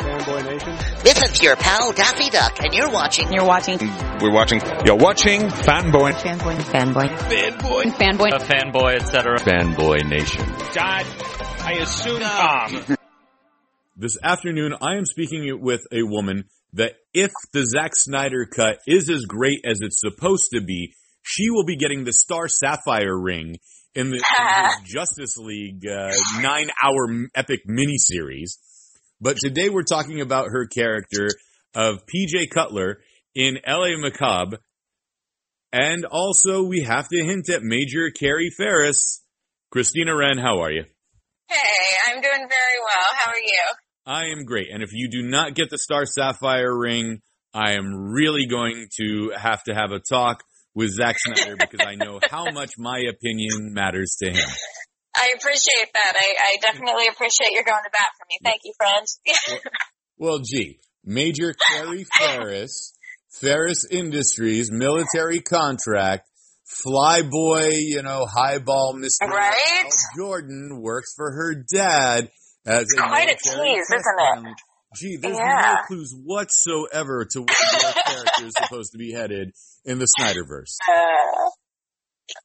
Fanboy Nation. This is your pal Daffy Duck, and you're watching. You're watching. We're watching. You're watching Fanboy. Fanboy. Fanboy. Fanboy. Fanboy. A fanboy, etc. Fanboy Nation. God, I assume Tom. This afternoon, I am speaking with a woman that if the Zack Snyder cut is as great as it's supposed to be, she will be getting the Star Sapphire ring in the Justice League 9-hour epic miniseries. But today we're talking about her character of PJ Cutler in L.A. Macabre. And also we have to hint at Major Carrie Ferris. Christina Wren, how are you? Hey, I'm doing very well. How are you? I am great. And if you do not get the Star Sapphire ring, I am really going to have a talk with Zack Snyder because I know how much my opinion matters to him. I appreciate that. I definitely appreciate your going to bat for me. Thank you, friends. Well, gee, Major Carrie Ferris, Ferris Industries, military contract, fly boy, highball Mr. Right? Carl Jordan works for her dad. It's quite a tease, isn't it? Gee, there's no clues whatsoever to where your character is supposed to be headed in the Snyderverse.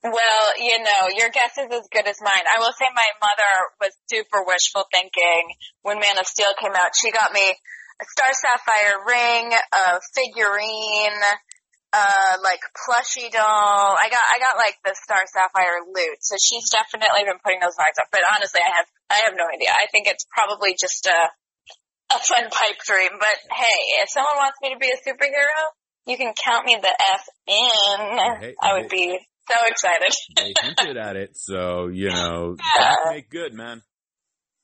Well, your guess is as good as mine. I will say my mother was super wishful thinking when Man of Steel came out. She got me a Star Sapphire ring, a figurine, plushie doll. I got the Star Sapphire loot. So she's definitely been putting those vibes up. But honestly, I have no idea. I think it's probably just a fun pipe dream. But hey, if someone wants me to be a superhero, you can count me the F in. I would be so excited. They hinted at it, so, that make good, man.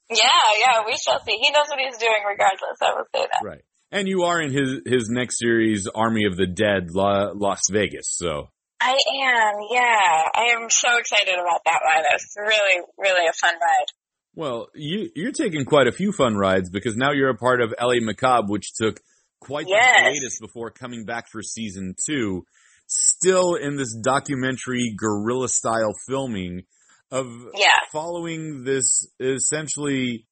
Yeah, we shall see. He knows what he's doing regardless, I will say that. Right. And you are in his next series, Army of the Dead, Las Vegas, so. I am, yeah. I am so excited about that ride. It's really, really a fun ride. Well, you're taking quite a few fun rides because now you're a part of L.A. Macabre, which took quite the hiatus before coming back for season 2, still in this documentary guerrilla-style filming of following this essentially...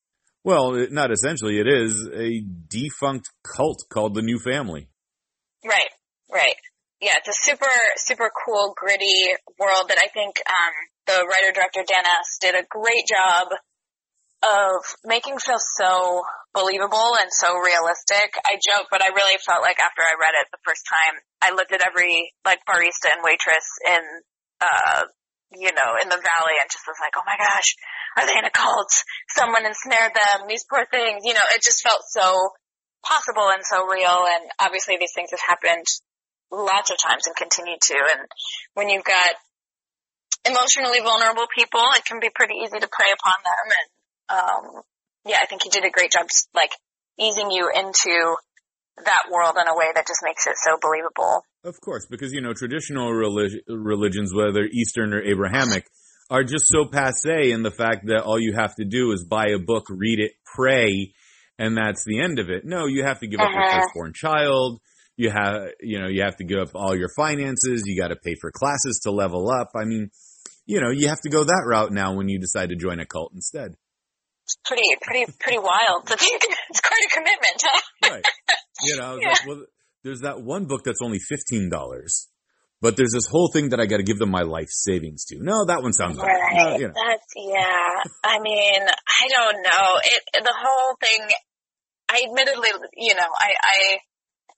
Well, not essentially, it is a defunct cult called the New Family. Right. Yeah, it's a super, super cool, gritty world that I think the writer-director Dan S. did a great job of making feel so believable and so realistic. I joke, but I really felt like after I read it the first time, I looked at every, barista and waitress in, in the valley and just was like, oh my gosh, are they in a cult? Someone ensnared them, these poor things. It just felt so possible and so real. And obviously these things have happened lots of times and continue to. And when you've got emotionally vulnerable people, it can be pretty easy to prey upon them. And, I think he did a great job just, easing you into that world in a way that just makes it so believable. Of course, because, traditional religions, whether Eastern or Abrahamic, are just so passé in the fact that all you have to do is buy a book, read it, pray, and that's the end of it. No, you have to give up your firstborn child. You have, you have to give up all your finances. You got to pay for classes to level up. I mean, you have to go that route now when you decide to join a cult instead. It's pretty wild to think. It's quite a commitment, huh? Right. There's that one book that's only $15, but there's this whole thing that I got to give them my life savings to. No, that one sounds right. Bad. I mean, I don't know. The whole thing, I admittedly,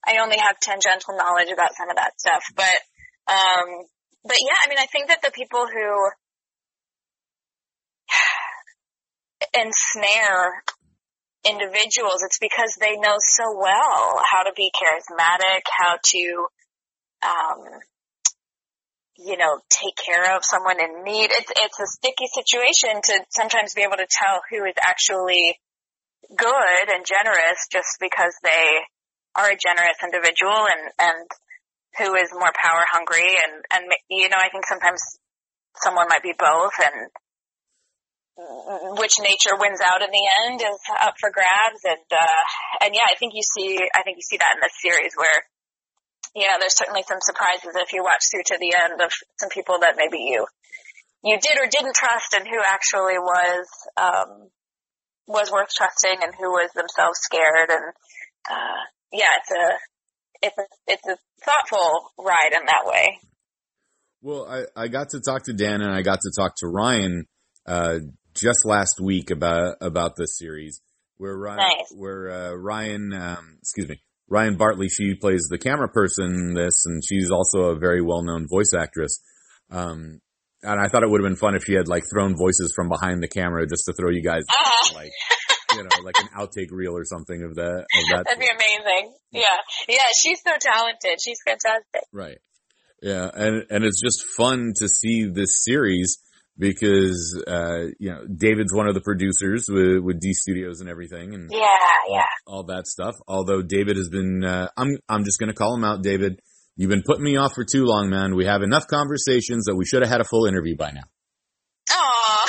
I only have tangential knowledge about some of that stuff, but yeah, I mean, I think that the people who ensnare individuals, it's because they know so well how to be charismatic, how to, take care of someone in need. It's a sticky situation to sometimes be able to tell who is actually good and generous just because they are a generous individual and who is more power hungry. And, I think sometimes someone might be both, and which nature wins out in the end is up for grabs. And yeah, I think you see that in this series where, there's certainly some surprises if you watch through to the end of some people that maybe you did or didn't trust, and who actually was, was worth trusting and who was themselves scared. And it's a thoughtful ride in that way. Well, I got to talk to Dan and I got to talk to Ryan just last week about this series, where Ryan, nice. Ryan Bartley, she plays the camera person in this, and she's also a very well-known voice actress. And I thought it would have been fun if she had like thrown voices from behind the camera just to throw you guys like, you know, like an outtake reel or something of that. That'd be amazing. Yeah. She's so talented. She's fantastic. Right. Yeah. And it's just fun to see this series because, David's one of the producers with D-Studios and everything. And all that stuff. Although David has been, I'm just going to call him out, David. You've been putting me off for too long, man. We have enough conversations that we should have had a full interview by now. Aw.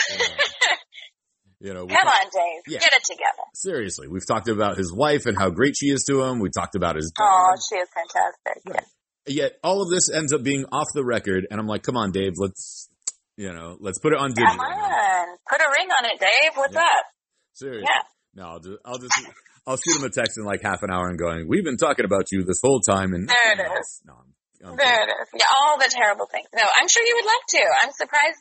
Come on, Dave. Yeah. Get it together. Seriously. We've talked about his wife and how great she is to him. We talked about his dog. Oh, she is fantastic. Right. Yeah. Yet all of this ends up being off the record. And I'm like, come on, Dave. Let's put it on digital. Come on. Put a ring on it, Dave. What's up? Seriously. Yeah. No, I'll shoot him a text in like half an hour and going, we've been talking about you this whole time. And there it is. No, there it is. Yeah, all the terrible things. No, I'm sure he would love to. I'm surprised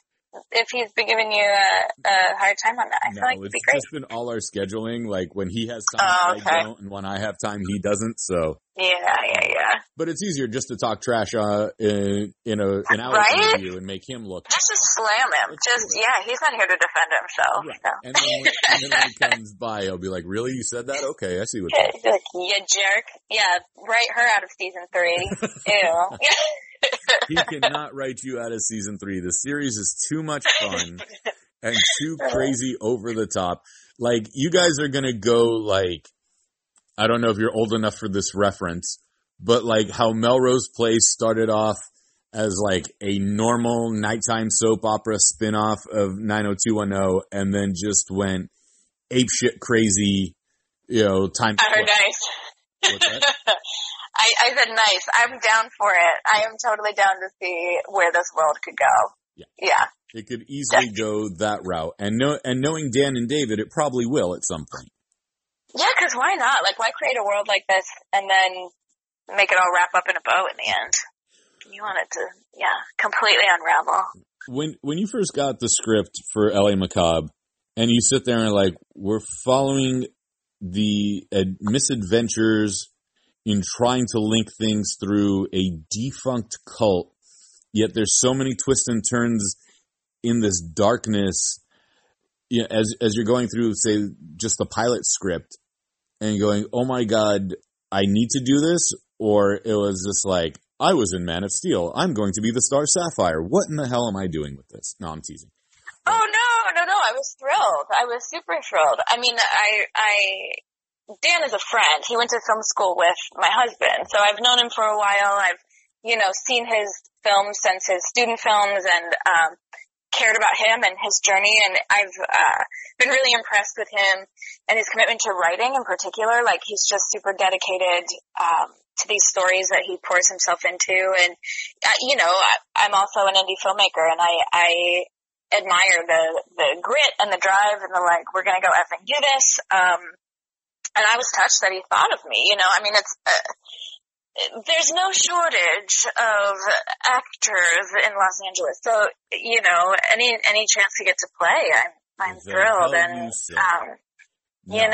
if he's been giving you a hard time on that. I feel like it'd be great. It's just been all our scheduling. Like when he has time, I don't. And when I have time, he doesn't. So. Yeah. But it's easier just to talk trash in our interview and make him look. Just slam him. He's not here to defend himself. Right. So. And then when he comes by, I'll be like, "Really, you said that? Okay, I see what." Yeah, he's like, "You jerk." Yeah, write her out of season 3. Ew. He cannot write you out of season 3. The series is too much fun and too crazy over the top. Like you guys are gonna go like. I don't know if you're old enough for this reference, but like how Melrose Place started off as like a normal nighttime soap opera spinoff of 90210 and then just went apeshit crazy, time. I heard nice. What's that? I said nice. I'm down for it. I am totally down to see where this world could go. Yeah. It could easily go that route. And knowing Dan and David, it probably will at some point. Yeah, because why not? Like, why create a world like this and then make it all wrap up in a bow in the end? You want it to, completely unravel. When you first got the script for L.A. Macabre, and you sit there and like, we're following the misadventures in trying to link things through a defunct cult, yet there's so many twists and turns in this darkness. Yeah, as you're going through, say, just the pilot script and going, oh, my God, I need to do this? Or it was just like, I was in Man of Steel. I'm going to be the Star Sapphire. What in the hell am I doing with this? No, I'm teasing. Oh, no. I was thrilled. I was super thrilled. I mean, I Dan is a friend. He went to film school with my husband. So I've known him for a while. I've, seen his films since his student films and cared about him and his journey, and I've been really impressed with him and his commitment to writing in particular. Like, he's just super dedicated to these stories that he pours himself into, and I'm also an indie filmmaker, and I admire the grit and the drive and the like, we're gonna go effing do this, and I was touched that he thought of me. I mean, it's there's no shortage of actors in Los Angeles. So, any chance to get to play, I'm thrilled. And, and it's a fun,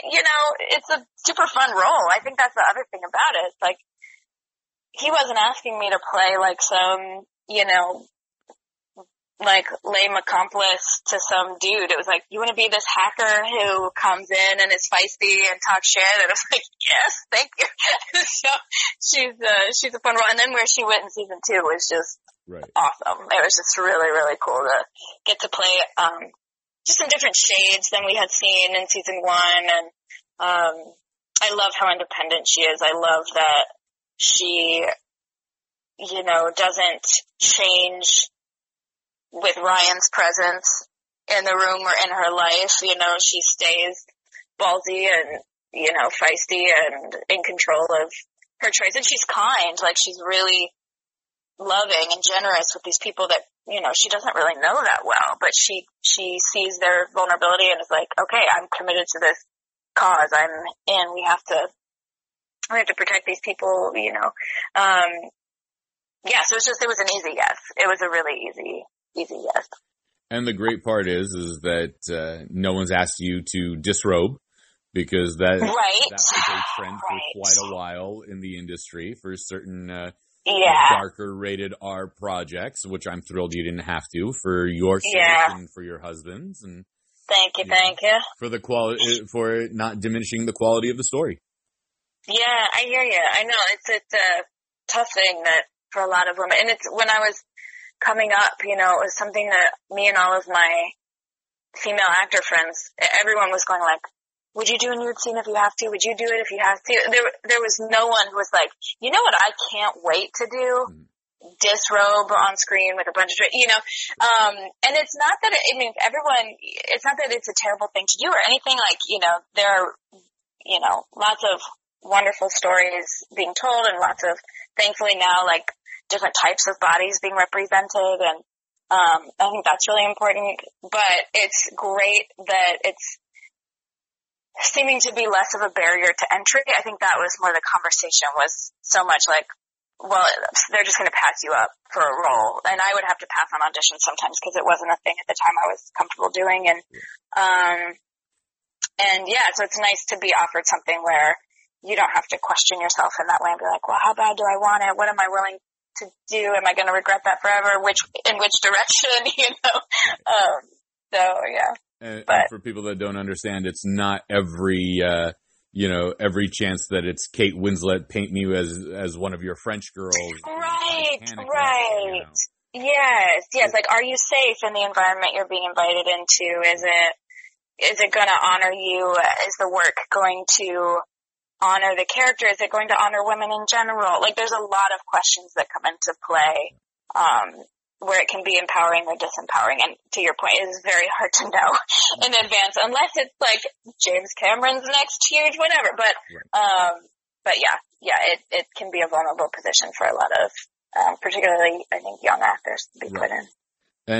it's a super fun role. I think that's the other thing about it. It's like, he wasn't asking me to play like some, like lame accomplice to some dude. It was like, you want to be this hacker who comes in and is feisty and talks shit? And I was like, yes, thank you. So she's a fun role. And then where she went in season 2 was just awesome. It was just really, really cool to get to play, just in different shades than we had seen in season 1. And, I love how independent she is. I love that she, doesn't change with Ryan's presence in the room or in her life. She stays ballsy and, feisty and in control of her choice. And she's kind. Like, she's really loving and generous with these people that, you know, she doesn't really know that well, but she sees their vulnerability and is like, okay, I'm committed to this cause I'm in. We have to protect these people, you know. Yeah, so it was an easy yes. It was a really easy yes. And the great part is that no one's asked you to disrobe, because that was a trend for quite a while in the industry for certain darker rated R projects, which I'm thrilled you didn't have to, for your sake and for your husband's. And thank you. For the quality, for not diminishing the quality of the story. Yeah, I hear you. I know it's a tough thing that for a lot of women, and it's when I was coming up, you know, it was something that me and all of my female actor friends, everyone was going like, would you do a nude scene if you have to? Would you do it if you have to? There was no one who was like, you know what I can't wait to do? Disrobe on screen with a bunch of, you know, and it's not that, it's not that it's a terrible thing to do or anything, like, you know, there are, you know, lots of wonderful stories being told and lots of, thankfully now, like, different types of bodies being represented, and I think that's really important, but it's great that it's seeming to be less of a barrier to entry. I think that was more the conversation, was so much like, well, they're just going to pass you up for a role, and I would have to pass on auditions sometimes because it wasn't a thing at the time I was comfortable doing, and yeah, so it's nice to be offered something where you don't have to question yourself in that way and be like, well, how bad do I want it? What am I willing to do? Am I going to regret that forever? In which direction, you know? Yeah. And for people that don't understand, it's not every, you know, every chance that it's Kate Winslet, paint me as one of your French girls. Right. You know. Yes. Like, are you safe in the environment you're being invited into? Is it going to honor you? Is the work going to honor the character? Is it going to honor women in general? Like, there's a lot of questions that come into play, where it can be empowering or disempowering. And to your point, it's very hard to know in advance, unless it's like James Cameron's next huge whatever. But yeah, it can be a vulnerable position for a lot of, particularly, I think, young actors to be put in.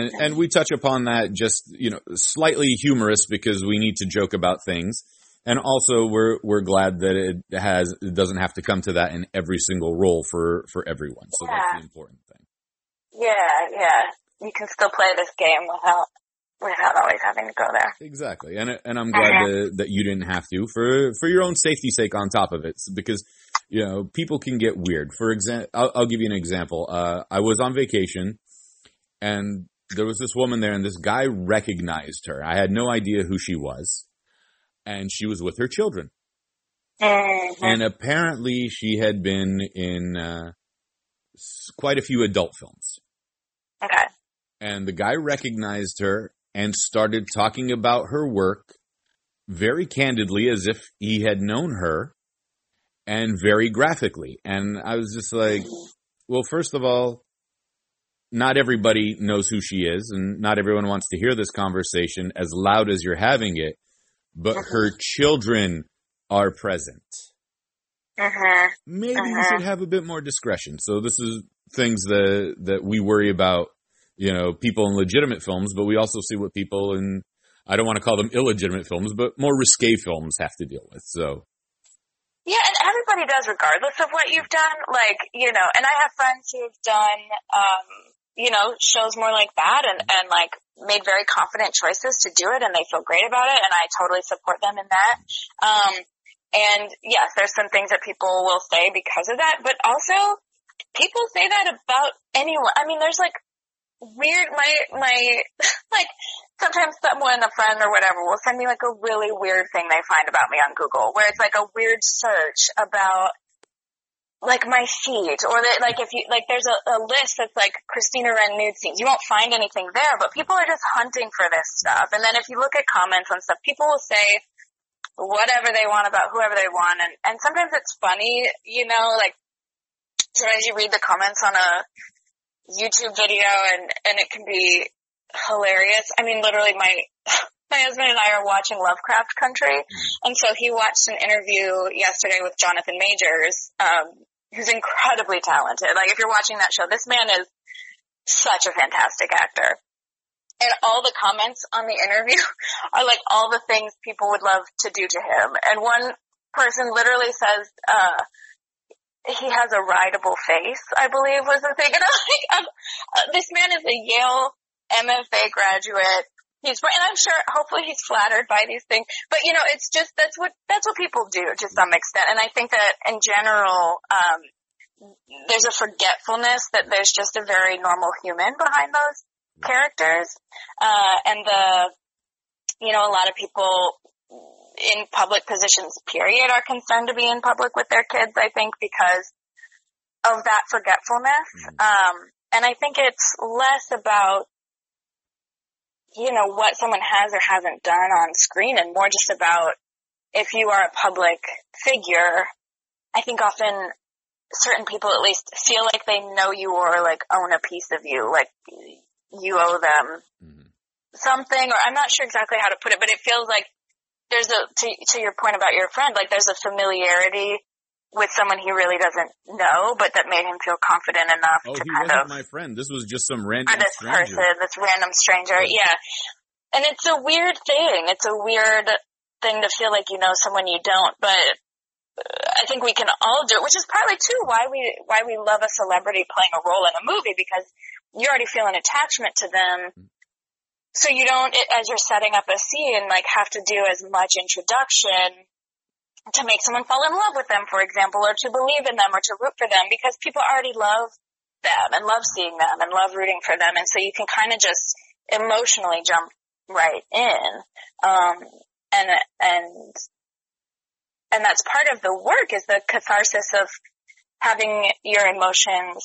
And we touch upon that just, you know, slightly humorous, because we need to joke about things. And also, we're glad that it doesn't have to come to that in every single role for everyone. So that's the important thing. Yeah. You can still play this game without always having to go there. Exactly. And I'm glad that you didn't have to, for your own safety's sake on top of it, because, you know, people can get weird. For example, I'll give you an example. I was on vacation, and there was this woman there, and this guy recognized her. I had no idea who she was. And she was with her children. And apparently she had been in quite a few adult films. Okay. And the guy recognized her and started talking about her work very candidly, as if he had known her, and very graphically. And I was just like, well, first of all, not everybody knows who she is, and not everyone wants to hear this conversation as loud as you're having it. But her children are present. Maybe we should have a bit more discretion. So this is things that we worry about, you know, people in legitimate films, but we also see what people in, I don't want to call them illegitimate films, but more risque films have to deal with. So. Yeah, and everybody does, regardless of what you've done. Like, you know, and I have friends who have done, you know, shows more like that and like made very confident choices to do it, and they feel great about it, and I totally support them in that. And yes, there's some things that people will say because of that, but also people say that about anyone. I mean, there's like weird, my like sometimes someone, a friend or whatever, will send me like a really weird thing they find about me on Google, where it's like a weird search about like my feet, or that, like, if you, like, there's a list that's like Christina Wren nude scenes. You won't find anything there, but people are just hunting for this stuff. And then if you look at comments on stuff, people will say whatever they want about whoever they want. And sometimes it's funny, you know, like sometimes you read the comments on a YouTube video and it can be hilarious. I mean, literally my husband and I are watching Lovecraft Country, and so he watched an interview yesterday with Jonathan Majors, who's incredibly talented. Like, if you're watching that show, this man is such a fantastic actor. And all the comments on the interview are, like, all the things people would love to do to him. And one person literally says, he has a rideable face, I believe was the thing. And I'm like, this man is a Yale MFA graduate. And I'm sure, hopefully he's flattered by these things. But, you know, it's just, that's what people do to some extent. And I think that in general, there's a forgetfulness that there's just a very normal human behind those characters. And a lot of people in public positions, period, are concerned to be in public with their kids, I think, because of that forgetfulness. And I think it's less about, you know, what someone has or hasn't done on screen, and more just about if you are a public figure. I think often certain people at least feel like they know you or like own a piece of you, like you owe them something, or I'm not sure exactly how to put it, but it feels like there's to your point about your friend, like there's a familiarity with someone he really doesn't know, but that made him feel confident enough to kind of... Oh, he wasn't my friend. This was just some random stranger. This random stranger, yeah. And it's a weird thing. It's a weird thing to feel like you know someone you don't, but I think we can all do it, which is partly, too, why we love a celebrity playing a role in a movie, because you already feel an attachment to them. So you don't, as you're setting up a scene, like have to do as much introduction to make someone fall in love with them, for example, or to believe in them or to root for them, because people already love them and love seeing them and love rooting for them. And so you can kind of just emotionally jump right in. And that's part of the work, is the catharsis of having your emotions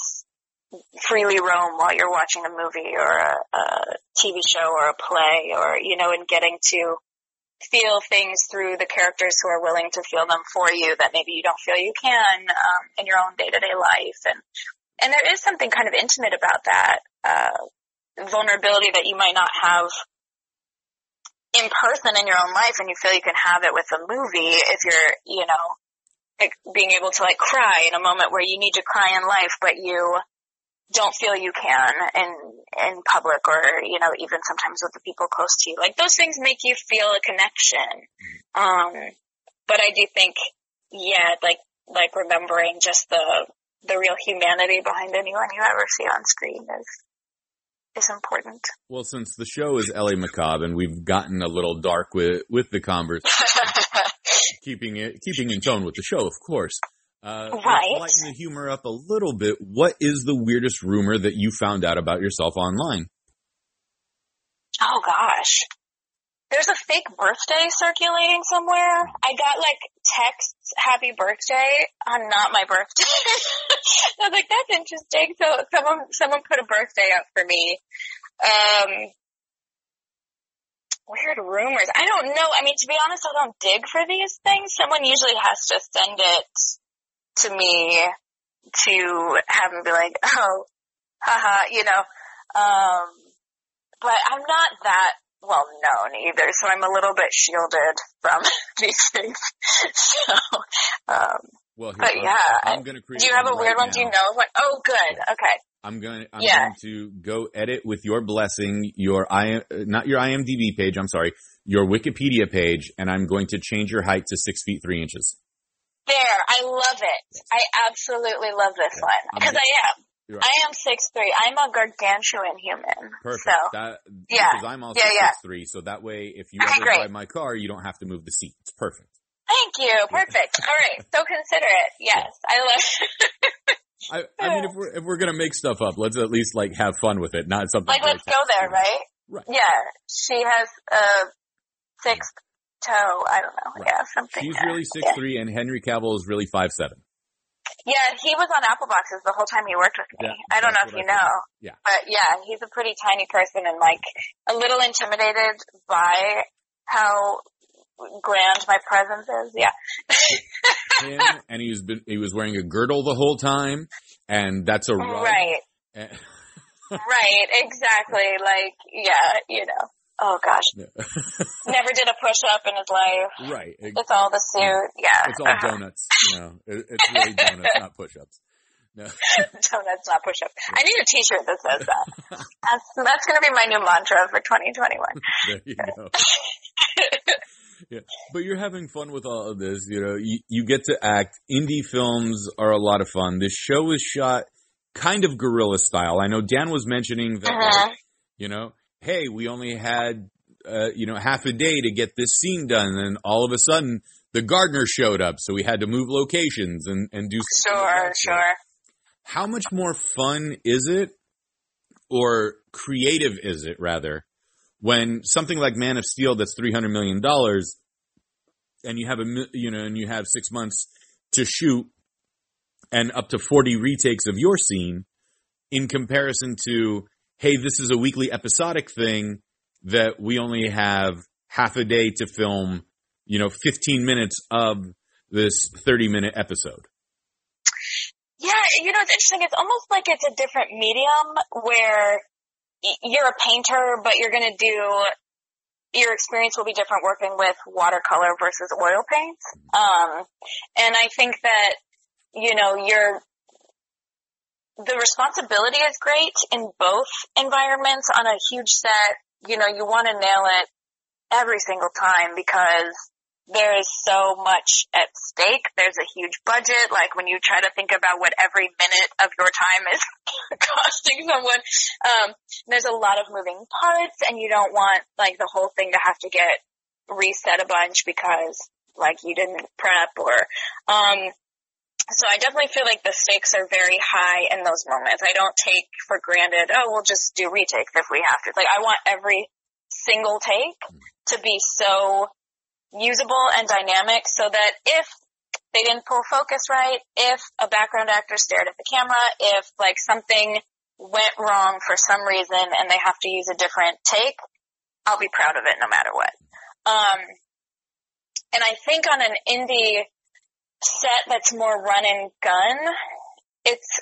freely roam while you're watching a movie or a TV show or a play, or, you know, and getting to feel things through the characters who are willing to feel them for you that maybe you don't feel you can in your own day-to-day life. And there is something kind of intimate about that vulnerability that you might not have in person in your own life, and you feel you can have it with a movie if you're, you know, like being able to like cry in a moment where you need to cry in life, but you don't feel you can in public, or, you know, even sometimes with the people close to you. Like, those things make you feel a connection. But I do think, yeah, like remembering just the real humanity behind anyone you ever see on screen is important. Well, since the show is L.A. Macabre and we've gotten a little dark with the conversation, keeping in tone with the show, of course. Right. Lighten the humor up a little bit, what is the weirdest rumor that you found out about yourself online? Oh, gosh. There's a fake birthday circulating somewhere. I got, like, texts, happy birthday, on not my birthday. I was like, that's interesting. So someone put a birthday up for me. Weird rumors. I don't know. I mean, to be honest, I don't dig for these things. Someone usually has to send it to me to have them be like, oh, haha, you know. But I'm not that well known either, so I'm a little bit shielded from these things. So, but yeah, I'm gonna create. Do you have a weird one? Now. Do you know what? Oh, good. Okay. I'm going to go edit with your blessing not your IMDb page. I'm sorry, your Wikipedia page, and I'm going to change your height to 6'3". There, I love it. I absolutely love this one, because I am. Right. I am 6'3". I'm a gargantuan human. Perfect. So, because I'm also 6'3", so that way if you ever drive my car, you don't have to move the seat. It's perfect. Thank you. Perfect. All right. So consider it. Yes, I love. I mean, if we're gonna make stuff up, let's at least like have fun with it, not something. Like, let's go there, right? Right. Yeah, she has a 6th toe. I don't know. Right. Yeah, something. He's really 6'3", and Henry Cavill is really 5'7". Yeah, he was on Apple boxes the whole time he worked with me. Yeah, I don't know if you know. Yeah. But yeah, he's a pretty tiny person, and like a little intimidated by how grand my presence is. Yeah. And he was wearing a girdle the whole time, and that's a rug. Right. Right, exactly. Like, yeah, you know. Oh, gosh. Yeah. Never did a push-up in his life. Right. It's all the suit. Yeah. It's all donuts. No, it's really donuts, not push-ups. No. Donuts, not push-ups. Yeah. I need a t-shirt that says that. That's going to be my new mantra for 2021. There you go. Yeah. But you're having fun with all of this. You know, you get to act. Indie films are a lot of fun. This show is shot kind of guerrilla style. I know Dan was mentioning that, like, you know, hey, we only had, half a day to get this scene done. And all of a sudden the gardener showed up. So we had to move locations and do. Sure. How much more fun is it, or creative is it rather, when something like Man of Steel, that's $300 million, and you have you have 6 months to shoot and up to 40 retakes of your scene, in comparison to, hey, this is a weekly episodic thing that we only have half a day to film, 15 minutes of this 30-minute episode. Yeah, it's interesting. It's almost like it's a different medium where you're a painter, but your experience will be different working with watercolor versus oil paints. And I think that, the responsibility is great in both environments. On a huge set, you want to nail it every single time because there is so much at stake. There's a huge budget. Like, when you try to think about what every minute of your time is costing someone, there's a lot of moving parts, and you don't want, like, the whole thing to have to get reset a bunch because, like, you didn't prep or, so I definitely feel like the stakes are very high in those moments. I don't take for granted, oh, we'll just do retakes if we have to. Like, I want every single take to be so usable and dynamic so that if they didn't pull focus right, if a background actor stared at the camera, if, like, something went wrong for some reason and they have to use a different take, I'll be proud of it no matter what. And I think on an indie set that's more run and gun, it's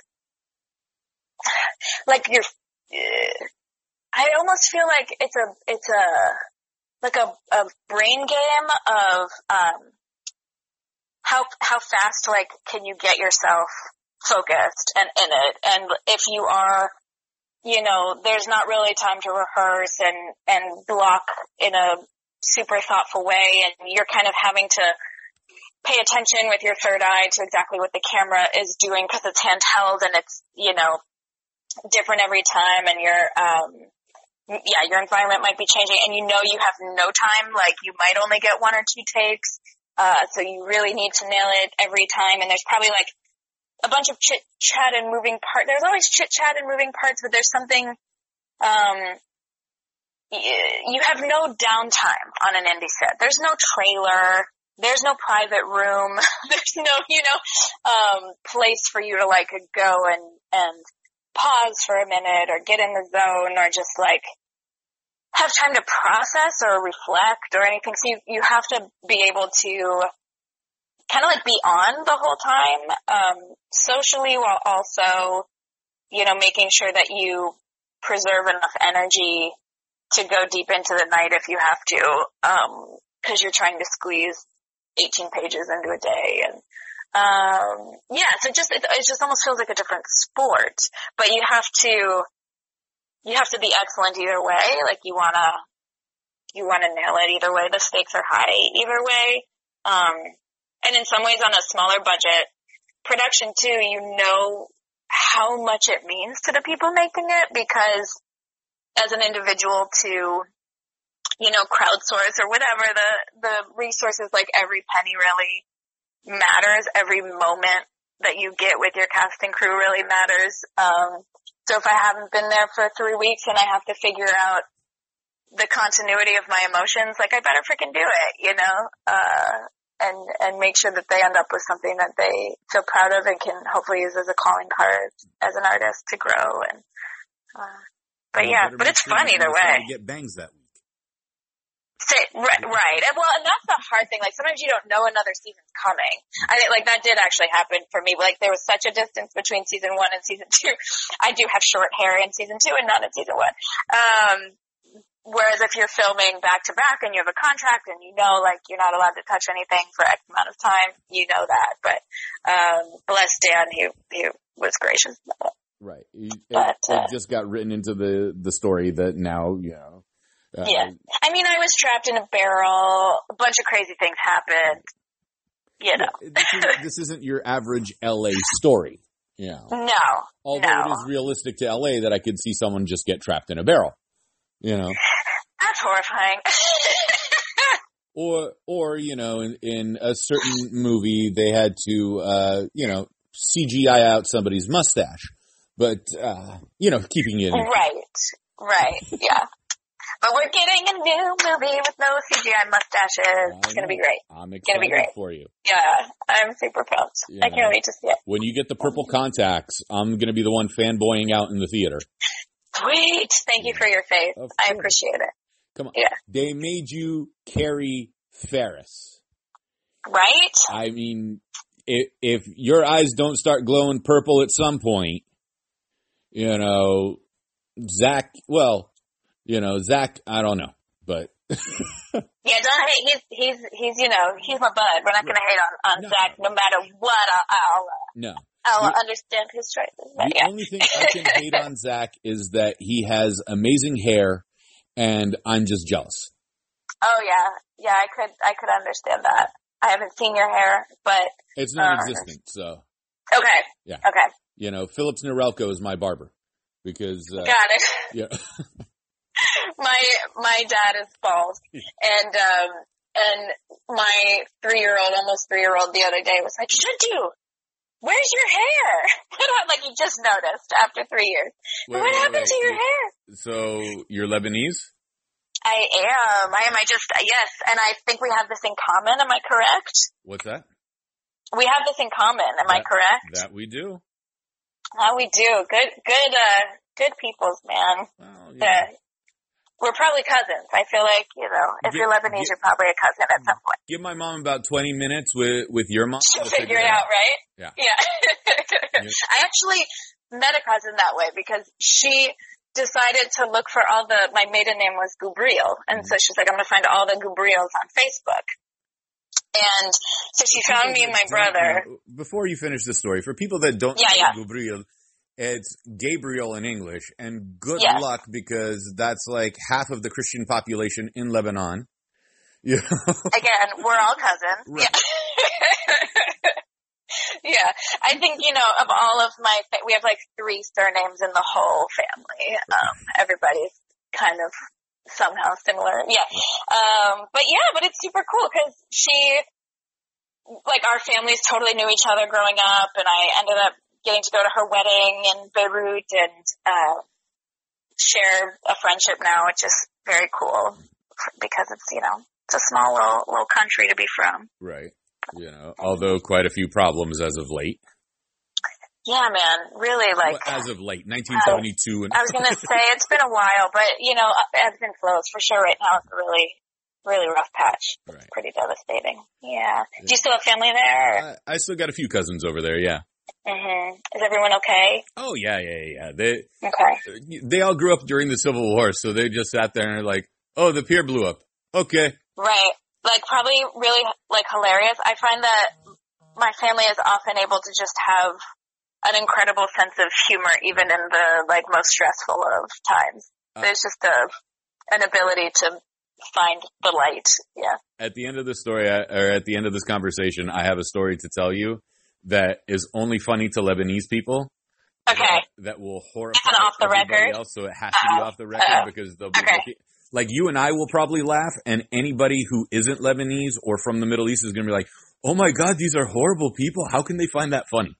like I almost feel like it's a brain game of how fast, like, can you get yourself focused and in it, and if you are, there's not really time to rehearse and block in a super thoughtful way, and you're kind of having to pay attention with your third eye to exactly what the camera is doing because it's handheld and it's, different every time, and your environment might be changing, and you have no time. Like, you might only get one or two takes, so you really need to nail it every time. And there's probably, like, a bunch of chit-chat and moving parts. There's always chit-chat and moving parts, but there's something you have no downtime on an indie set. There's no trailer. There's no private room. There's no, place for you to, like, go and pause for a minute or get in the zone or just, like, have time to process or reflect or anything. So you have to be able to kind of, like, be on the whole time, socially, while also, making sure that you preserve enough energy to go deep into the night if you have to, because you're trying to squeeze 18 pages into a day, and so it just almost feels like a different sport, but you have to be excellent either way. Like, you want to nail it either way. The stakes are high either way, and in some ways on a smaller budget production too, how much it means to the people making it, because as an individual to crowdsource or whatever, the resources, like, every penny really matters. Every moment that you get with your cast and crew really matters. So if I haven't been there for 3 weeks and I have to figure out the continuity of my emotions, like, I better freaking do it, and make sure that they end up with something that they feel proud of and can hopefully use as a calling card as an artist to grow. And but it's fun either way. You get bangs that week. Right. Well, and that's the hard thing. Like, sometimes you don't know another season's coming. I think, like, that did actually happen for me. Like, there was such a distance between season 1 and season 2. I do have short hair in season 2 and not in season 1. Whereas if you're filming back to back and you have a contract and you know, like, you're not allowed to touch anything for X amount of time, you know that. But bless Dan, he was gracious about it. Right. It just got written into the story that now, you know. Yeah. I mean, I was trapped in a barrel. A bunch of crazy things happened. You know. This isn't your average L.A. story. You know. No. Although it is realistic to L.A. that I could see someone just get trapped in a barrel. You know. That's horrifying. Or, you know, in a certain movie, they had to, you know, CGI out somebody's mustache. But, you know, keeping it. Right, yeah. But we're getting a new movie with no CGI mustaches. It's going to be great. I'm excited for you. Yeah, I'm super pumped. Yeah. I can't wait to see it. When you get the purple contacts, I'm going to be the one fanboying out in the theater. Sweet. Thank you for your faith. I appreciate it. Come on. Yeah. They made you Carrie Ferris. Right? I mean, if your eyes don't start glowing purple at some point, you know, Zach, I don't know, but. Yeah, don't hate, he's, you know, he's my bud. We're not going to hate on Zach no matter what. I'll understand his choices. But the only thing I can hate on Zach is that he has amazing hair and I'm just jealous. Oh yeah. Yeah, I could understand that. I haven't seen your hair, but. It's non-existent, so. Okay. Yeah. Okay. You know, Philips Norelco is my barber because got it. Yeah. my dad is bald, and my 3-year-old, almost 3-year-old, the other day was like, "Shindu, where's your hair?" And I'm like, "You just noticed after 3 years. What happened to your hair?" So you're Lebanese? I am. Yes, and I think we have this in common. Am I correct? What's that? We have this in common. Am I correct? That we do. Oh, we do. Good peoples, man. Well, yeah. We're probably cousins. I feel like, you know, if you're Lebanese, you're probably a cousin at some point. Give my mom about 20 minutes with your mom. She'll figure it out, right? Yeah. I actually met a cousin that way because she decided to look for all the, my maiden name was Gebrayel. And so she's like, I'm going to find all the Gebrayels on Facebook. And so she found me and my brother. Before you finish the story, for people that don't know Gebrayel, it's Gabriel in English. And good luck, because that's like half of the Christian population in Lebanon. You know? Again, we're all cousins. Right. Yeah. Yeah. I think, you know, of all of my we have like 3 surnames in the whole family. Everybody's kind of somehow similar. Yeah. But it's super cool because she, like, our families totally knew each other growing up, and I ended up getting to go to her wedding in Beirut and share a friendship now, which is very cool because it's, you know, it's a small little country to be from. Right. You know, although quite a few problems as of late. Yeah, man, really, like... Well, as of late, 1972. I was going to say, it's been a while, but, you know, ebbs and flows. For sure, right now, it's a really, really rough patch. Right. It's pretty devastating. Yeah. Do you still have family there? I still got a few cousins over there, yeah. Mm-hmm. Is everyone okay? Oh, yeah. They all grew up during the Civil War, so they just sat there and are like, oh, the pier blew up. Okay. Right. Like, probably really, like, hilarious. I find that my family is often able to just have an incredible sense of humor, even in the, like, most stressful of times. There's just an ability to find the light. Yeah. At the end of the story, or at the end of this conversation, I have a story to tell you that is only funny to Lebanese people. Okay. That will horrify off the record. Else, so it has to be off the record because they'll be like you and I will probably laugh, and anybody who isn't Lebanese or from the Middle East is going to be like, "Oh my God, these are horrible people. How can they find that funny?"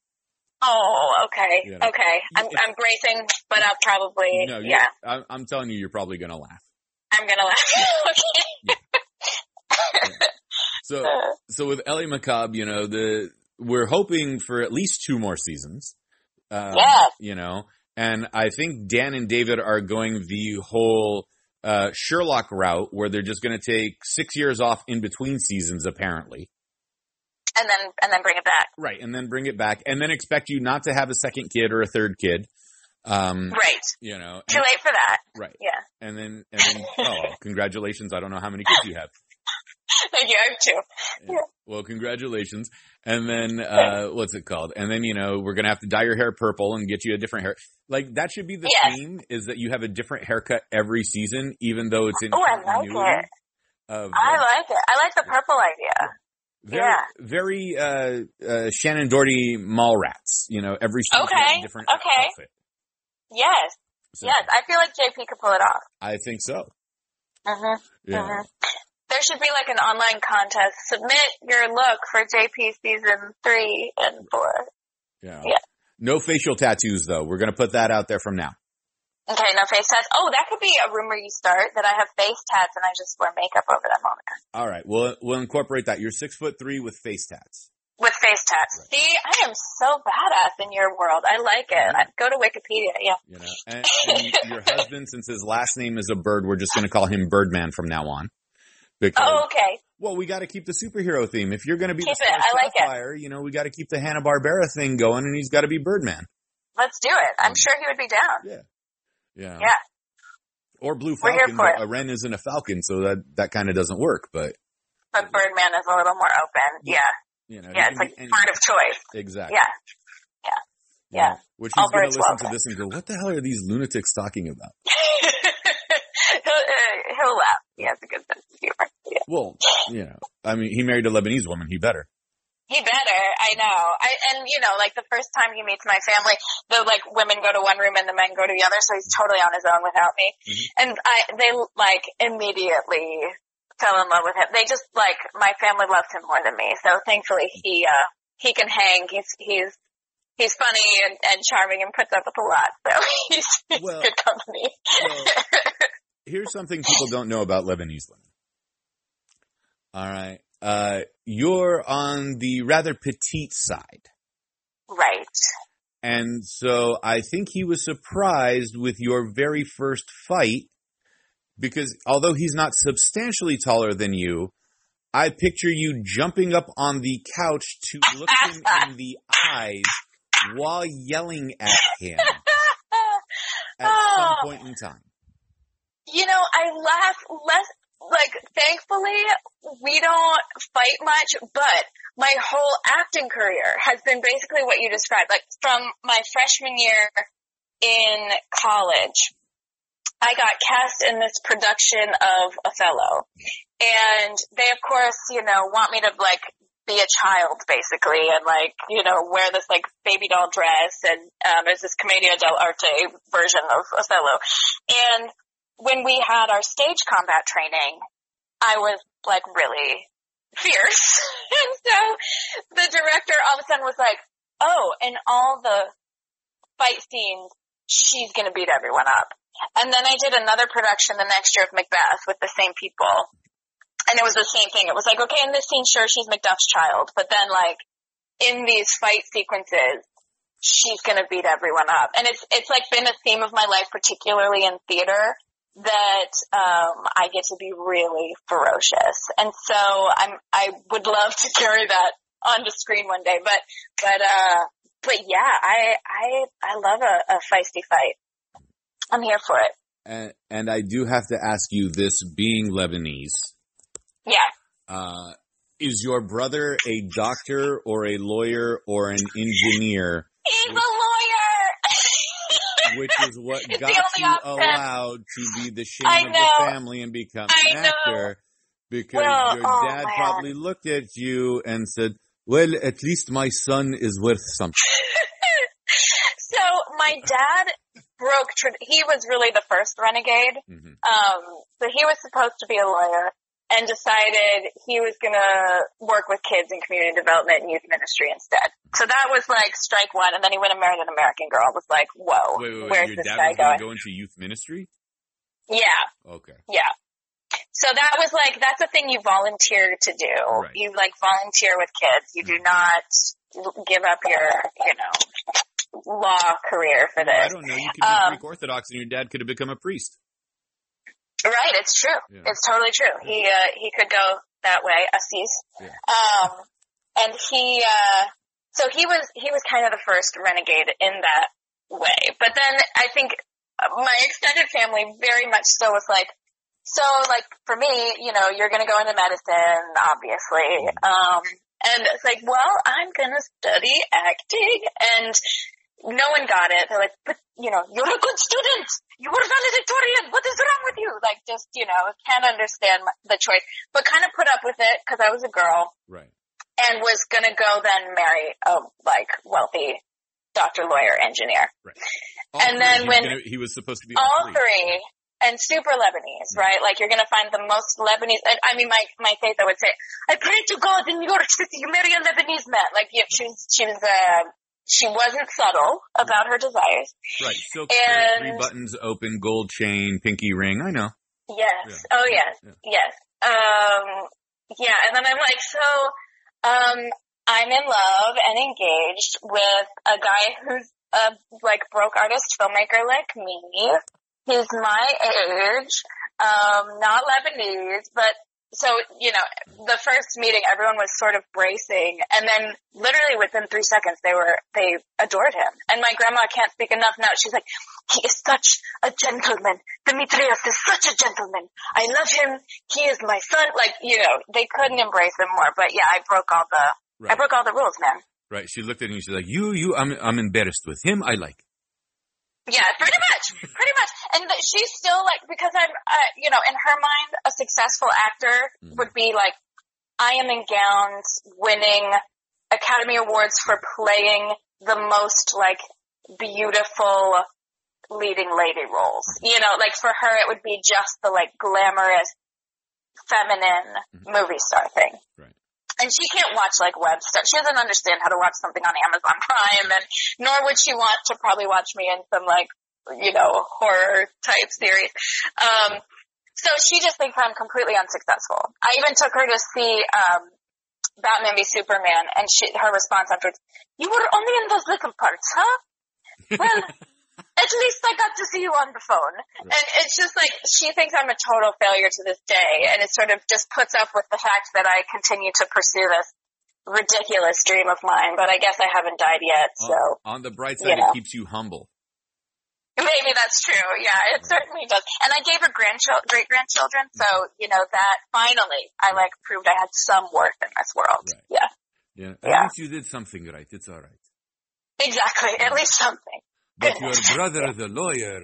Oh, okay, you know. Okay. I'm bracing, but I'll probably, I'm telling you, you're probably going to laugh. I'm going to laugh. Okay. Yeah. So with L.A. Macabre, you know, we're hoping for at least 2 more seasons. You know, and I think Dan and David are going the whole Sherlock route where they're just going to take 6 years off in between seasons, apparently. And then bring it back. Right, and then bring it back. And then expect you not to have a second kid or a third kid. Right. You know. Too late for that. Right. Yeah. And then, oh, congratulations. I don't know how many kids you have. Thank you. I have two. Yeah. Well, congratulations. And then, what's it called? And then, you know, we're going to have to dye your hair purple and get you a different hair. Like, that should be the theme, is that you have a different haircut every season, even though it's in continuity. Oh, I like it. I like the purple idea. Very, Shannon Doherty mall rats, you know, every season a different outfit. Yes. So, yes. I feel like JP could pull it off. I think so. Mm-hmm. Yeah. Mm-hmm. There should be like an online contest. Submit your look for JP season 3 and 4. Yeah. Yeah. No facial tattoos though. We're going to put that out there from now. Okay. No face tats. Oh, that could be a rumor you start, that I have face tats and I just wear makeup over them on there. All right. We'll incorporate that. You're 6'3" with face tats. With face tats. Right. See, I am so badass in your world. I like it. I go to Wikipedia. Yeah. You know, and your husband, since his last name is a bird, we're just going to call him Birdman from now on. Because, well, we got to keep the superhero theme. If you're going to be the Star Sapphire, you know, we got to keep the Hanna-Barbera thing going, and he's got to be Birdman. Let's do it. I'm sure he would be down. Yeah. Yeah. Or Blue Falcon. A wren isn't a falcon, so that kind of doesn't work. But Birdman is a little more open. Yeah. You know, it's like part of choice. Exactly. Yeah. Yeah. Yeah. Which he's going to listen to this and go, what the hell are these lunatics talking about? He'll laugh. He has a good sense of humor. Yeah. Well, you know, I mean, he married a Lebanese woman. He better. I know. And you know, like the first time he meets my family, the like women go to one room and the men go to the other. So he's totally on his own without me. Mm-hmm. And they like immediately fell in love with him. They just like, my family loves him more than me. So thankfully he can hang. He's funny and charming and puts up with a lot. So he's good company. Well, here's something people don't know about Lebanese women. All right. You're on the rather petite side. Right. And so I think he was surprised with your very first fight because although he's not substantially taller than you, I picture you jumping up on the couch to look him in the eyes while yelling at him at some point in time. You know, I laugh less, like, thankfully, we don't fight much, but my whole acting career has been basically what you described. Like, from my freshman year in college, I got cast in this production of Othello. And they, of course, you know, want me to, like, be a child, basically, and, like, you know, wear this, like, baby doll dress, and there's this Commedia dell'arte version of Othello. And when we had our stage combat training, I was, like, really fierce. And so the director all of a sudden was like, oh, in all the fight scenes, she's going to beat everyone up. And then I did another production the next year of Macbeth with the same people. And it was the same thing. It was like, okay, in this scene, sure, she's Macduff's child. But then, like, in these fight sequences, she's going to beat everyone up. And it's like, been a theme of my life, particularly in theater, that I get to be really ferocious. And so I would love to carry that onto screen one day. But yeah, I love a feisty fight. I'm here for it. And I do have to ask you this, being Lebanese. Yeah. Is your brother a doctor or a lawyer or an engineer? He's a lawyer! Which is what got you allowed to be the shame of the family and become an actor, because your dad probably looked at you and said, well, at least my son is worth something. So my dad he was really the first renegade. Mm-hmm. So he was supposed to be a lawyer and decided he was going to work with kids in community development and youth ministry instead. So that was like strike one, and then he went and married an American girl. I was like, whoa, where's this guy going? Your dad was going to go into youth ministry? Yeah. Okay. Yeah. So that was like, that's a thing you volunteer to do. Right. You like volunteer with kids. You do not give up your, you know, law career for this. I don't know. You could be Greek Orthodox and your dad could have become a priest. Right, it's true. Yeah. It's totally true. Yeah. He could go that way, Assis. Yeah. And he was kind of the first renegade in that way. But then I think my extended family very much so was like, so, like, for me, you know, you're going to go into medicine, obviously. And it's like, well, I'm going to study acting. And no one got it. They're like, but, you know, you're a good student. You were valedictorian. What is wrong with you? Like, just, you know, can't understand the choice. But kind of put up with it because I was a girl. Right. And was going to go then marry a, like, wealthy doctor, lawyer, engineer. Right. He was supposed to be all three. And super Lebanese, right? Like, you're going to find the most Lebanese. I mean, my teta would say, I pray to God in New York City, you marry a Lebanese man. Like, yeah, she wasn't subtle about her desires. Right. Silk shirt, 3 buttons open, gold chain, pinky ring. I know. Yes. Yeah. Oh, yes. Yeah. Yes. Yeah. And then I'm like, I'm in love and engaged with a guy who's a, like, broke artist filmmaker like me. He's my age, not Lebanese, but so, you know, the first meeting, everyone was sort of bracing, and then literally within 3 seconds, they adored him. And my grandma can't speak enough now. She's like, he is such a gentleman. Dimitrios is such a gentleman. I love him. He is my son. Like, you know, they couldn't embrace him more, but yeah, I broke all the rules, man. Right. She looked at him and she's like, I'm embarrassed with him. I like. Yeah, pretty much. And she's still like, because I'm, you know, in her mind, a successful actor would be like, I am in gowns winning Academy Awards for playing the most like beautiful leading lady roles. You know, like for her, it would be just the like glamorous feminine movie star thing. Right. And she can't watch, like, web stuff. She doesn't understand how to watch something on Amazon Prime, and nor would she want to probably watch me in some, like, you know, horror-type series. So she just thinks I'm completely unsuccessful. I even took her to see Batman v Superman, and her response afterwards, you were only in those little parts, huh? Well, at least I got to see you on the phone. Right. And it's just like, she thinks I'm a total failure to this day. And it sort of just puts up with the fact that I continue to pursue this ridiculous dream of mine. But I guess I haven't died yet. So on the bright side, it keeps you humble. Maybe that's true. Yeah, it certainly does. And I gave her great-grandchildren. So, you know, that finally I like proved I had some worth in this world. Right. Yeah. Yeah. At least you did something right. It's all right. Exactly. At least something. But your brother, the lawyer,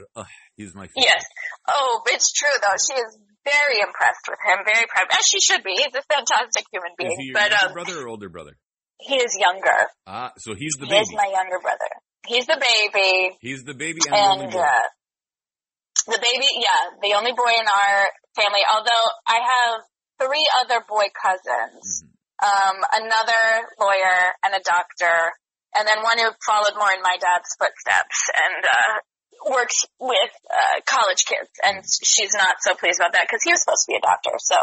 he's my favorite. Yes. Oh, it's true, though. She is very impressed with him, very proud. As she should be. He's a fantastic human being. Is he your younger brother or older brother? He is younger. Ah, so he's the baby. He is my younger brother. He's the baby. He's the baby and the only boy. The baby, yeah, the only boy in our family, although I have 3 other boy cousins, another lawyer and a doctor. And then one who followed more in my dad's footsteps and works with college kids. And she's not so pleased about that because he was supposed to be a doctor. So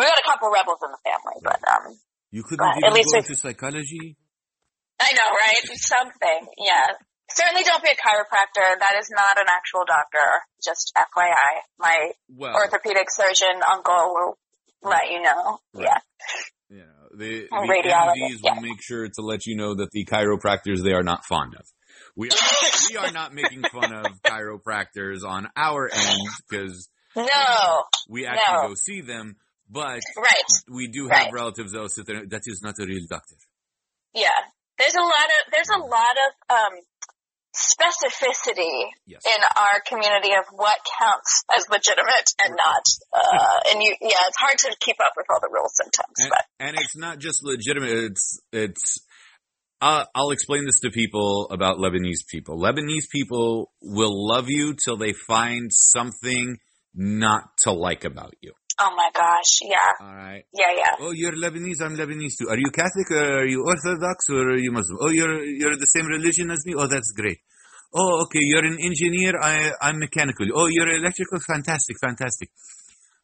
we got a couple rebels in the family. Right. But you couldn't even go into psychology? I know, right? Something, yeah. Certainly don't be a chiropractor. That is not an actual doctor. Just FYI. My orthopedic surgeon uncle will let you know. Right. Yeah. Yeah. The MDs will make sure to let you know that the chiropractors they are not fond of. We are not making fun of chiropractors on our end because we actually go see them, but we do have relatives that will sit there. That is not a real doctor. Yeah, there's a lot of specificity in our community of what counts as legitimate and not. It's hard to keep up with all the rules sometimes. And it's not just legitimate. I'll explain this to people about Lebanese people. Lebanese people will love you till they find something not to like about you. Oh my gosh, yeah. All right. Yeah, yeah. Oh, you're Lebanese, I'm Lebanese too. Are you Catholic or are you Orthodox or are you Muslim? Oh, you're the same religion as me? Oh, that's great. Oh, okay, you're an engineer, I'm mechanical. Oh, you're electrical? Fantastic, fantastic.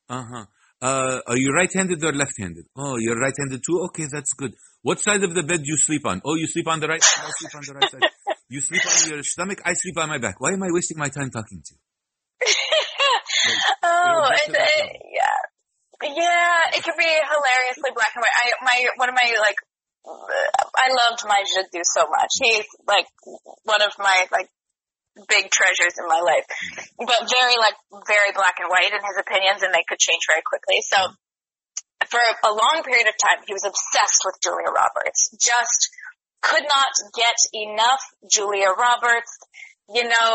Uh-huh. Are you right-handed or left-handed? Oh, you're right-handed too? Okay, that's good. What side of the bed do you sleep on? Oh, you sleep on the right side, I sleep on the right side. You sleep on your stomach, I sleep on my back. Why am I wasting my time talking to you? Like, it can be hilariously black and white. I loved my Jiddu so much. He's like one of my like big treasures in my life, but very black and white in his opinions, and they could change very quickly. So for a long period of time, he was obsessed with Julia Roberts, just could not get enough Julia Roberts. You know,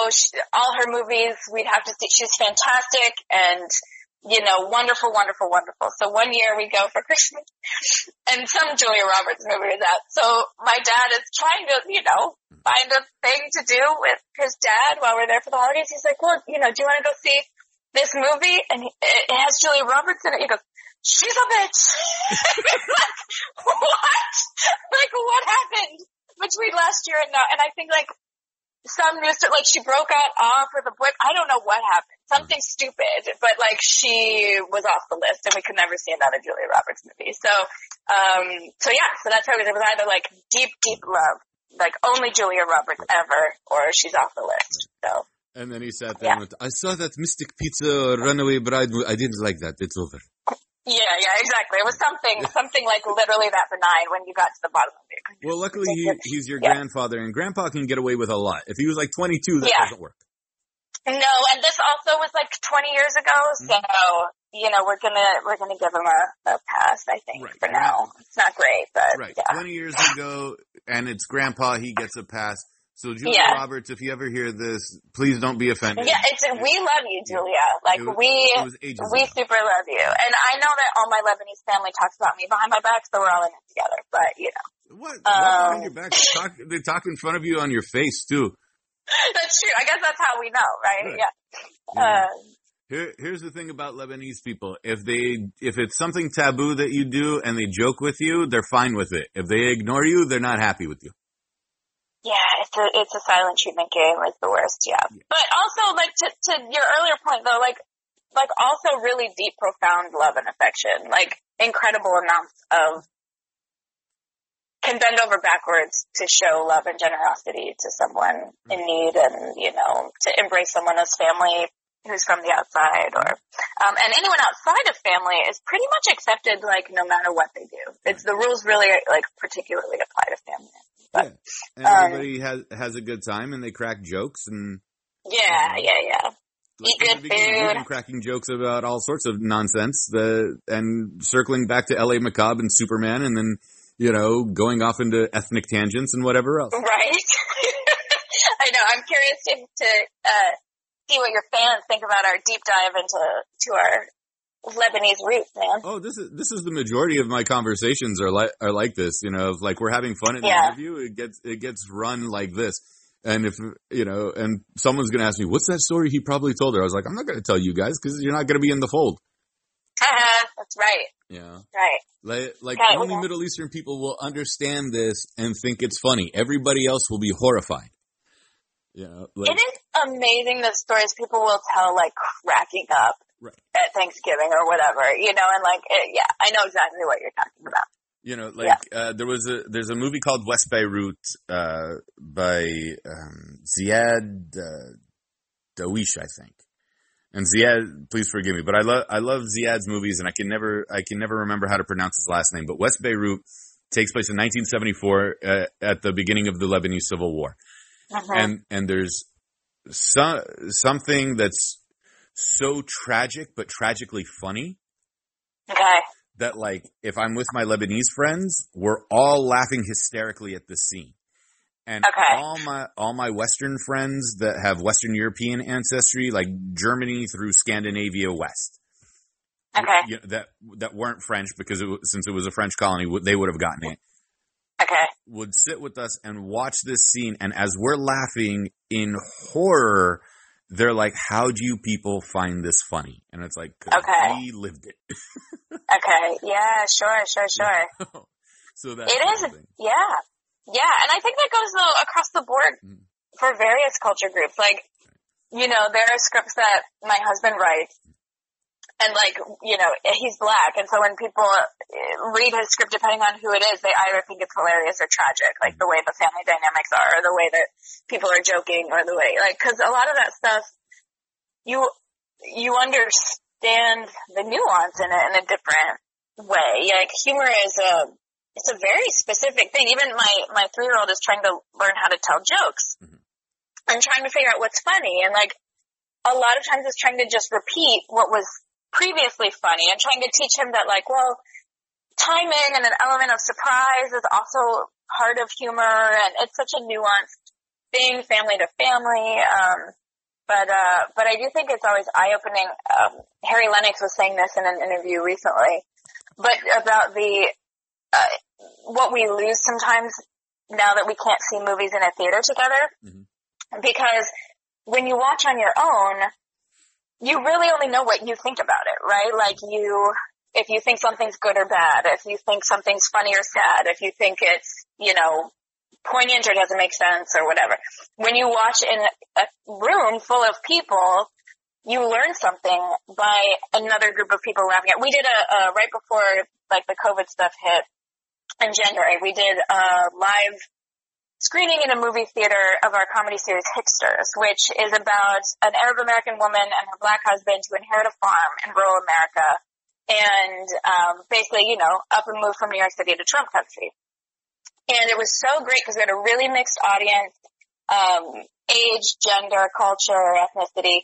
all her movies we'd have to see. She's fantastic and, you know, wonderful, wonderful, wonderful. So one year we go for Christmas and some Julia Roberts movie was out. So my dad is trying to, you know, find a thing to do with his dad while we're there for the holidays. He's like, well, you know, do you want to go see this movie? And it has Julia Roberts in it. He goes, she's a bitch. What? What happened between last year and now? And I think some news, she broke out off with a boy. I don't know what happened. Something stupid, but she was off the list, and we could never see another Julia Roberts movie. So, so that's how it was either deep love, only Julia Roberts ever, or she's off the list. So. And then he sat there and went, I saw that Mystic Pizza Runaway Bride. I didn't like that. It's over. Yeah, exactly. It was something literally that benign when you got to the bottom of it. Well, luckily he's your grandfather, and grandpa can get away with a lot. If he was 22, that doesn't work. No, and this also was 20 years ago, so, you know, we're gonna give him a pass, I think, for now. It's not great, but, 20 years ago, and it's grandpa, he gets a pass. So Julia Roberts, if you ever hear this, please don't be offended. Yeah, we love you, Julia. We super love you. And I know that all my Lebanese family talks about me behind my back, so we're all in it together. But, you know. What? Behind your back? They talk in front of you on your face, too. That's true. I guess that's how we know, right? Yeah. Here's the thing about Lebanese people. If it's something taboo that you do and they joke with you, they're fine with it. If they ignore you, they're not happy with you. Yeah, it's a silent treatment game is the worst, yeah. But also, to your earlier point, though, also really deep, profound love and affection. Incredible amounts of can bend over backwards to show love and generosity to someone in need and, you know, to embrace someone as family who's from the outside and anyone outside of family is pretty much accepted, no matter what they do. It's the rules really, particularly apply to family. But, and everybody has a good time, and they crack jokes, and yeah. Eat good food, and cracking jokes about all sorts of nonsense. And circling back to L.A. Macabre and Superman, and then going off into ethnic tangents and whatever else. Right. I know. I'm curious to see what your fans think about our deep dive into our Lebanese roots, man. Oh, this is the majority of my conversations are like this, we're having fun in the interview. It gets run like this. And if, and someone's going to ask me, what's that story he probably told her? I was like, I'm not going to tell you guys because you're not going to be in the fold. That's right. Yeah. Right. Only Middle Eastern people will understand this and think it's funny. Everybody else will be horrified. Yeah. It is amazing the stories people will tell, cracking up. Right. At Thanksgiving or whatever, and I know exactly what you're talking about. There's a movie called West Beirut by Ziad Dawish, I think. And Ziad, please forgive me, but I love Ziad's movies, and I can never remember how to pronounce his last name. But West Beirut takes place in 1974 at the beginning of the Lebanese Civil War, and there's something that's so tragic, but tragically funny. Okay. That if I'm with my Lebanese friends, we're all laughing hysterically at this scene. And all my Western friends that have Western European ancestry, Germany through Scandinavia west. Okay. That weren't French because since it was a French colony, they would have gotten it. Okay. Would sit with us and watch this scene, and as we're laughing in horror, they're like, how do you people find this funny? And it's like, we lived it. Okay. Yeah, sure. So that's it is. Thing. Yeah. Yeah. And I think that goes across the board for various culture groups. There are scripts that my husband writes and he's black. And so when people read his script, depending on who it is, they either think it's hilarious or tragic, the way the family dynamics are, or the way that people are joking, or the way, cause a lot of that stuff, you understand the nuance in it in a different way. Humor is it's a very specific thing. Even my 3-year-old is trying to learn how to tell jokes. Mm-hmm. and trying to figure out what's funny. And, like, a lot of times it's trying to just repeat what was previously funny and trying to teach him that, like, well, timing and an element of surprise is also part of humor, and it's such a nuanced thing, family to family. But I do think it's always eye-opening. Harry Lennox was saying this in an interview recently, but about the what we lose sometimes now that we can't see movies in a theater together, mm-hmm. because when you watch on your own, you really only know what you think about it, right? Like if you think something's good or bad, if you think something's funny or sad, if you think it's, you know, poignant or doesn't make sense or whatever. When you watch in a room full of people, you learn something by another group of people laughing at. We did a right before like the COVID stuff hit in January, we did a live screening in a movie theater of our comedy series Hipsters, which is about an Arab American woman and her black husband who inherit a farm in rural America and basically, you know, up and move from New York City to Trump country. And it was so great because we had a really mixed audience, age, gender, culture, ethnicity.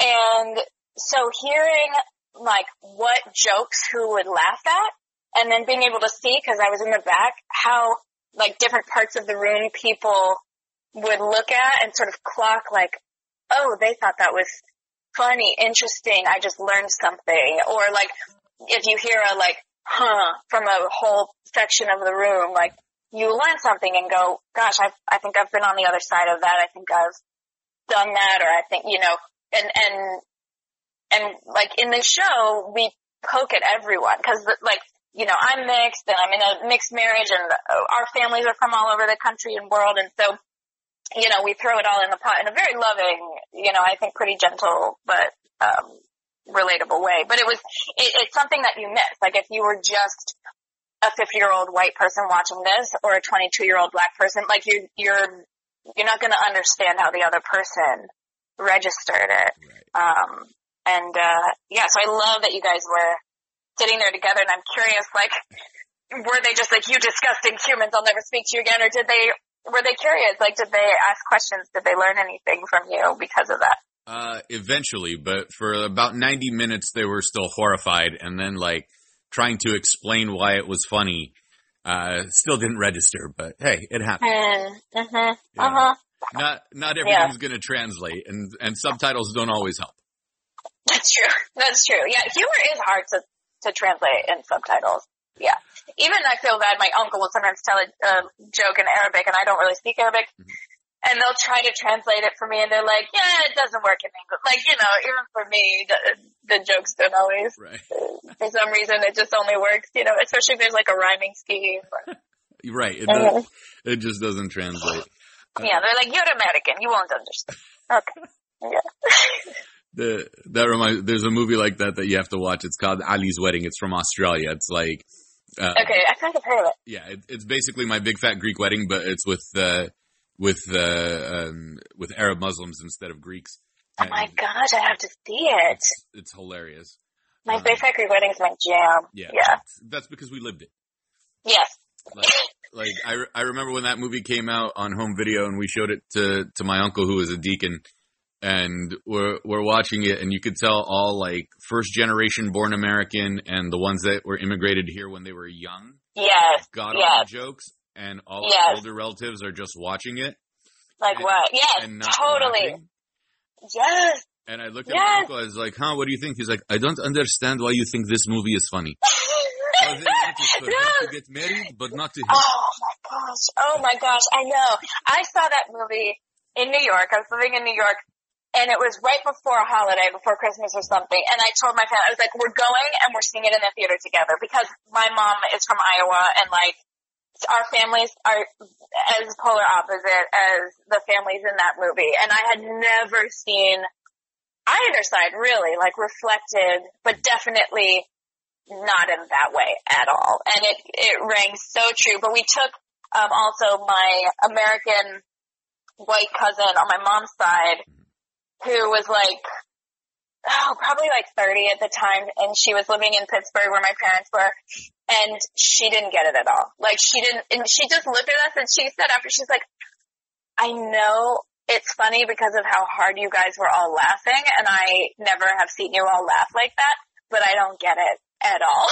And so hearing, like, what jokes who would laugh at, and then being able to see, because I was in the back, how, like, different parts of the room people would look at and sort of clock, like, oh, they thought that was funny, interesting, I just learned something. Or, like, if you hear a, like, huh, from a whole section of the room, like, you learn something and go, gosh, I think I've been on the other side of that. I think I've done that, or I think, you know, and like in the show, we poke at everyone because, like, you know, I'm mixed and I'm in a mixed marriage and our families are from all over the country and world. And so, you know, we throw it all in the pot in a very loving, you know, I think pretty gentle, but, relatable way. But it's something that you miss. Like if you were just a 50-year-old white person watching this or a 22-year-old black person, like you're not going to understand how the other person registered it. Right. Yeah, so I love that you guys were sitting there together, and I'm curious, like, were they just like, you disgusting humans, I'll never speak to you again? Or were they curious? Like, did they ask questions? Did they learn anything from you because of that? Eventually, but for about 90 minutes, they were still horrified. And then, like, trying to explain why it was funny, still didn't register, but hey, it happened. Not everything's going to translate, and subtitles don't always help. That's true. Yeah, humor is hard to translate in subtitles. Yeah. Even I feel bad, my uncle will sometimes tell a joke in Arabic, and I don't really speak Arabic, mm-hmm. and they'll try to translate it for me, and they're like, yeah, it doesn't work in English. Like, you know, even for me, the jokes don't always, right. For some reason, it just only works, you know, especially if there's like a rhyming scheme. Or... Right. It just doesn't translate. Yeah, they're like, you're American, you won't understand. Okay. Yeah. There's a movie like that you have to watch. It's called Ali's Wedding. It's from Australia. It's like... okay, I kind of heard of it. Yeah, it's basically My Big Fat Greek Wedding, but it's with Arab Muslims instead of Greeks. And oh my gosh, I have to see it. It's hilarious. My Big Fat Greek Wedding is my jam. Yeah. That's because we lived it. Yes. Like I remember when that movie came out on home video, and we showed it to my uncle who was a deacon, and we're watching it, and you could tell all like first generation born American and the ones that were immigrated here when they were young. Yes. Got all the jokes, and all the older relatives are just watching it. Like and, what? Yes. And not totally. Laughing. Yes. And I looked at my uncle. I was like, "Huh? What do you think?" He's like, "I don't understand why you think this movie is funny." To get married, but not to him. Oh my gosh, I know. I saw that movie in New York. I was living in New York, and it was right before a holiday, before Christmas or something, and I told my family, I was like, we're going and we're seeing it in the theater together, because my mom is from Iowa, and like, our families are as polar opposite as the families in that movie, and I had never seen either side really, like, reflected, but definitely not in that way at all. And it rang so true. But we took, also my American white cousin on my mom's side, who was like, probably like 30 at the time. And she was living in Pittsburgh where my parents were. And she didn't get it at all. Like she didn't, and she just looked at us and she said after, she's like, I know It's funny because of how hard you guys were all laughing, and I never have seen you all laugh like that, but I don't get it at all.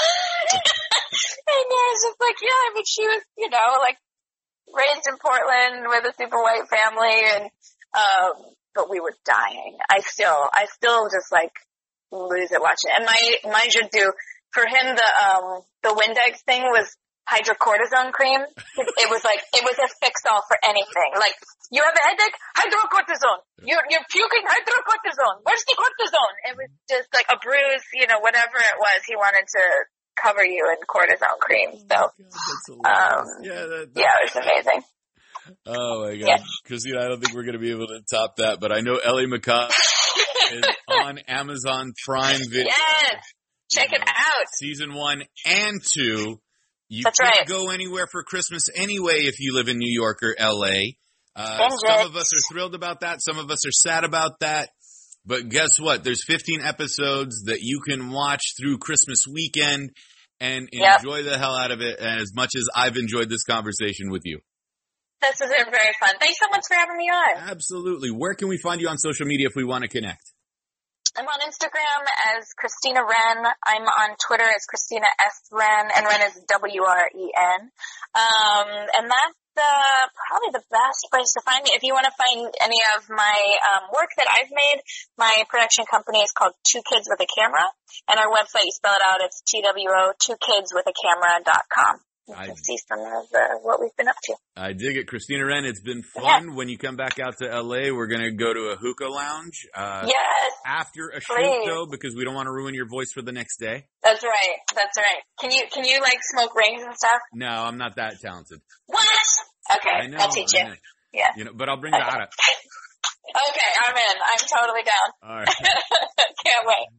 And I was just like, yeah, I mean, she was, you know, like, raised in Portland with a super white family, and but we were dying. I still just, like, lose it watching it. And my jitsu, for him, the Windex thing was hydrocortisone cream. It was a fix-all for anything. Like, you have a headache? Hydrocortisone. You're puking? Hydrocortisone. Where's the cortisone? It was just like a bruise, you know, whatever it was. He wanted to cover you in cortisone cream. So, yeah, it was amazing. Oh my God. Yeah. Christina, I don't think we're going to be able to top that, but I know L.A. Macabre is on Amazon Prime Video. Yes. Check it out. Season 1 and 2. You can't go anywhere for Christmas anyway if you live in New York or L.A. Some of us are thrilled about that. Some of us are sad about that. But guess what? There's 15 episodes that you can watch through Christmas weekend and enjoy the hell out of it as much as I've enjoyed this conversation with you. This has been very fun. Thanks so much for having me on. Absolutely. Where can we find you on social media if we want to connect? I'm on Instagram as Christina Wren. I'm on Twitter as Christina S. Wren, and Wren is W-R-E-N. And that's probably the best place to find me. If you want to find any of my work that I've made, my production company is called Two Kids With a Camera, and our website, you spell it out, it's two kidswithacamera.com. I can see some of what we've been up to. I dig it. Christina Wren, it's been fun. Yeah. When you come back out to L.A., we're going to go to a hookah lounge. Yes. After a shoot, though, because we don't want to ruin your voice for the next day. That's right. That's right. Can you like, smoke rings and stuff? No, I'm not that talented. What? Okay. I'll teach you. Yeah. You know, but I'll bring the Ada. Okay, I'm in. I'm totally down. All right. Can't wait.